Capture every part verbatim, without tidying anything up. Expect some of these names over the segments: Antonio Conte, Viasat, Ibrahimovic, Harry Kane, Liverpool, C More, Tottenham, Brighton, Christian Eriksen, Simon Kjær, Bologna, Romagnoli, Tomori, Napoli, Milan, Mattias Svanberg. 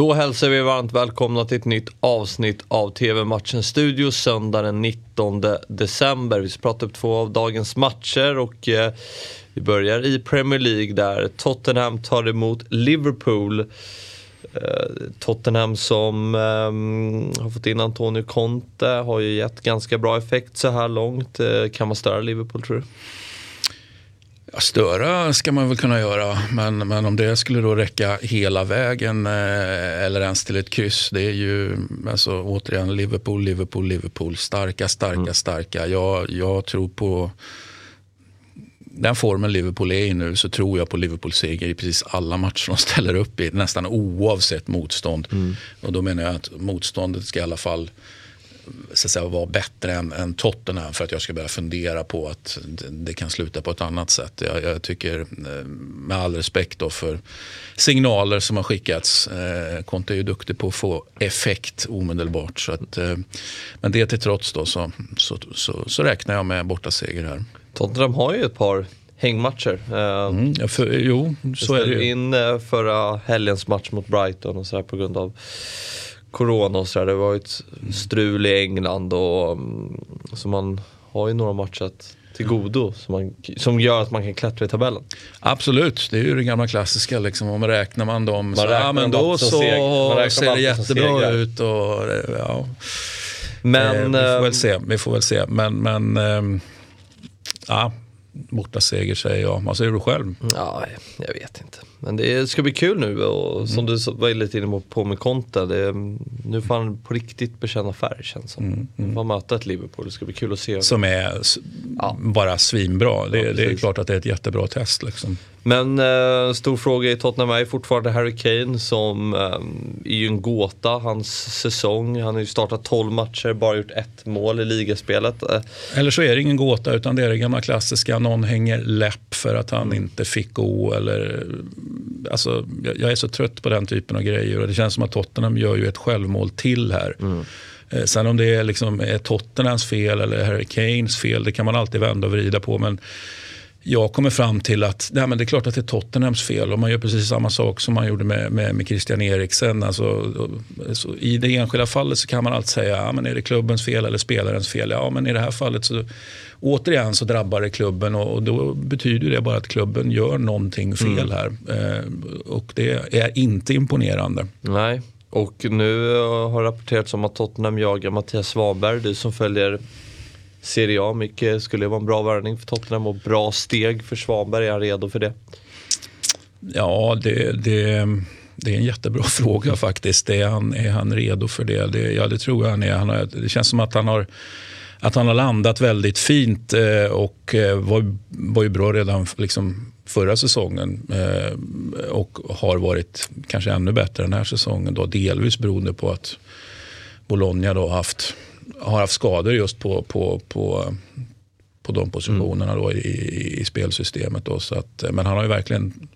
Då hälsar vi varmt välkomna till ett nytt avsnitt av T V-matchens studio söndag den nittonde december. Vi ska prata upp två av dagens matcher och eh, vi börjar i Premier League där Tottenham tar emot Liverpool. Eh, Tottenham som eh, har fått in Antonio Conte har ju gett ganska bra effekt så här långt. Eh, kan man störa Liverpool, tror du? Ja, störa ska man väl kunna göra, men, men om det skulle då räcka hela vägen eh, eller ens till ett kryss, det är ju alltså, återigen Liverpool, Liverpool, Liverpool. Starka, starka, mm. starka. Jag, jag tror på den formen Liverpool är i nu, så tror jag på Liverpool seger i precis alla matcher de ställer upp i, nästan oavsett motstånd. Mm. Och då menar jag att motståndet ska i alla fall så att säga vara bättre än, än Tottenham för att jag ska börja fundera på att det, det kan sluta på ett annat sätt. Jag, jag tycker med all respekt då för signaler som har skickats, eh, Conte är ju duktig på att få effekt omedelbart, så att, eh, men det till trots då så, så, så, så räknar jag med bortaseger här. Tottenham har ju ett par hängmatcher. Mm, ja, för, jo, så är det ju. In förra helgens match mot Brighton och så här på grund av corona och sådär, det var ju ett strul i England, och så man har ju några matcher att till godo som, man, som gör att man kan klättra i tabellen. Absolut, det är ju det gamla klassiska liksom, om man räknar man dem man så, räknar ja, men då så ser det jättebra ut och ja. Men eh, vi får väl se, vi får väl se, men men eh, ja, borta seger säger jag. Vad säger du själv? Ja, jag vet inte. Men det ska bli kul nu, och som mm. du var lite inne på med Conte, det, nu får han på riktigt bekänna färg, känns som. Mm. Mm. Man möter ett Liverpool, det ska bli kul att se. Som är ja. bara svinbra. Det, ja, det är klart att det är ett jättebra test liksom. Men eh, stor fråga i Tottenham är fortfarande Harry Kane, som eh, är ju en gåta, hans säsong. Han har ju startat tolv matcher, bara gjort ett mål i ligaspelet. Eh. Eller så är det ingen gåta, utan det är det gamla klassiska, någon hänger läpp för att han inte fick gå, eller alltså, jag är så trött på den typen av grejer, och det känns som att Tottenham gör ju ett självmål till här. Mm. Sen om det är, liksom, är Tottenhams fel eller Harry Kanes fel, det kan man alltid vända och vrida på, men jag kommer fram till att nej, men det är klart att det är Tottenhams fel, och man gör precis samma sak som man gjorde med, med, med Christian Eriksen. Alltså, så i det enskilda fallet så kan man alltid säga, ja, men är det klubbens fel eller spelarens fel? Ja, men i det här fallet så återigen så drabbar det klubben, och, och då betyder det bara att klubben gör någonting fel här. Mm. Eh, och det är inte imponerande. Nej, och nu har rapporterats om att Tottenham jagar Mattias Svanberg, du som följer Serie A mycket. Skulle det vara en bra värvning för Tottenham och bra steg för Svanberg? Är han redo för det? Ja, det, det, det är en jättebra fråga faktiskt. Det är, han, är han redo för det? det? Ja, det tror jag han är. Han har, det känns som att han har, att han har landat väldigt fint och var, var ju bra redan liksom förra säsongen och har varit kanske ännu bättre den här säsongen då, delvis beroende på att Bologna då haft har haft skador just på på på på de positionerna mm. då i, i spelsystemet då, så att, men han har ju verkligen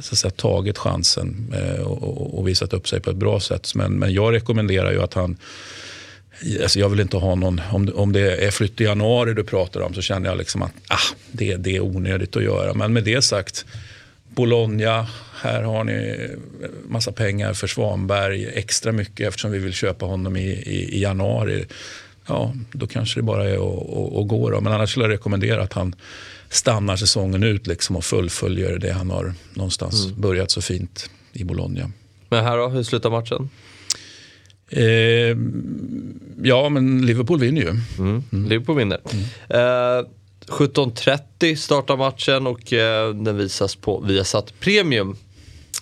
så att säga tagit chansen eh, och, och visat upp sig på ett bra sätt, men men jag rekommenderar ju att han, alltså jag vill inte ha någon, om om det är flytt i januari du pratar om, så känner jag liksom att ah, det det är onödigt att göra, men med det sagt, Bologna, här har ni massa pengar för Svanberg, extra mycket eftersom vi vill köpa honom i, i, i januari. Ja, då kanske det bara är att, att gå då. Men annars skulle jag rekommendera att han stannar säsongen ut liksom och fullföljer det han har någonstans mm. börjat så fint i Bologna. Men här då, hur slutar matchen? Eh, ja, men Liverpool vinner ju. Mm. Mm. Liverpool vinner. Mm. Eh, sjutton trettio startar matchen och eh, den visas på Viasat Premium.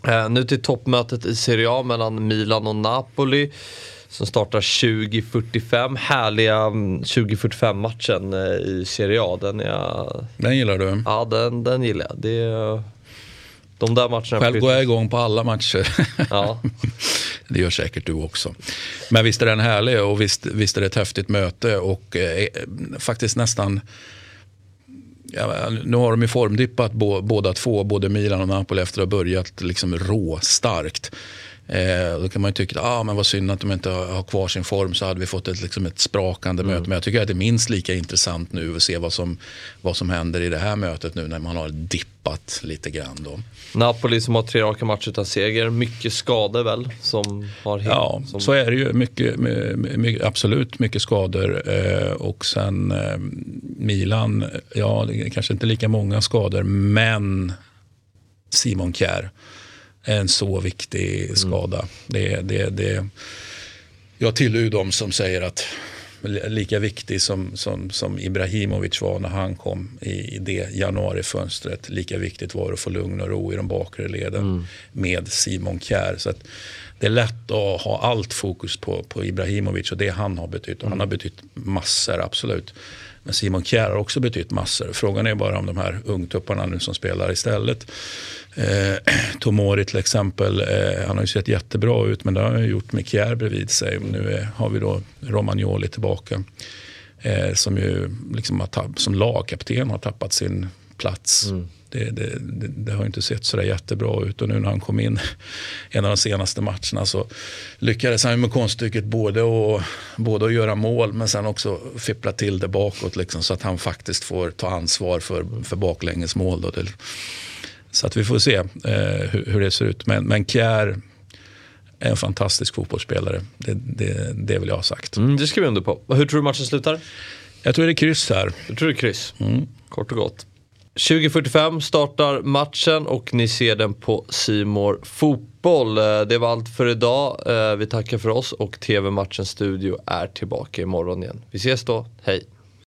Eh, nu till toppmötet i Serie A mellan Milan och Napoli som startar tjugo fyrtiofem. Härliga tjugo fyrtiofem-matchen eh, i Serie A. Den, jag... den gillar du? Ja, den, den gillar jag. Det är... De där matcherna. Själv går jag igång på alla matcher. Ja. Det gör säkert du också. Men visst är den härlig, och visst, visst är det ett häftigt möte, och eh, faktiskt nästan... Ja, nu har de ju formdippat bo, båda två, både Milan och Napoli, efter att ha börjat liksom rå starkt. Eh, då kan man ju tycka att ah, men vad synd att de inte har, har kvar sin form, så hade vi fått ett, liksom ett sprakande mm. möte. Men jag tycker att det är minst lika intressant nu att se vad som, vad som händer i det här mötet nu när man har dippat lite grann då. Napoli som har tre raka matcher utan seger, mycket skador väl som har helt, ja, som... så är det ju mycket, mycket, absolut mycket skador eh, och sen eh, Milan, ja det är kanske inte lika många skador, men Simon Kjær, en så viktig skada. Mm. Det, det, det. Jag tillhör dem som säger att lika viktig som, som, som Ibrahimovic var när han kom i, i det januarifönstret, lika viktigt var att få lugn och ro i de bakre leden mm. med Simon Kjær. Så att det är lätt att ha allt fokus på, på Ibrahimovic och det han har betytt. Och han har betytt massor, absolut. Men Simon Kjær har också betytt massor. Frågan är bara om de här ungtupparna nu som spelar istället. Eh, Tomori till exempel, eh, han har ju sett jättebra ut, men det har han ju gjort med Kjær bredvid sig. Nu är, har vi då Romagnoli tillbaka eh, som ju liksom har tapp, som lagkapten har tappat sin plats. Mm. Det, det, det, det har ju inte sett så där jättebra ut, och nu när han kom in en av de senaste matcherna så lyckades han med konststycket både att, både att göra mål men sen också fippla till det bakåt liksom, så att han faktiskt får ta ansvar för, för baklänges mål då. Så att vi får se eh, hur, hur det ser ut, men, men Kjær är en fantastisk fotbollsspelare, det, det, det vill jag ha sagt. Mm, det ska vi under på. Hur tror du matchen slutar? Jag tror det är kryss här. Jag tror det är kryss, mm. kort och gott. tjugo fyrtiofem startar matchen och ni ser den på C More Fotboll. Det var allt för idag. Vi tackar för oss och T V-matchens studio är tillbaka imorgon igen. Vi ses då. Hej!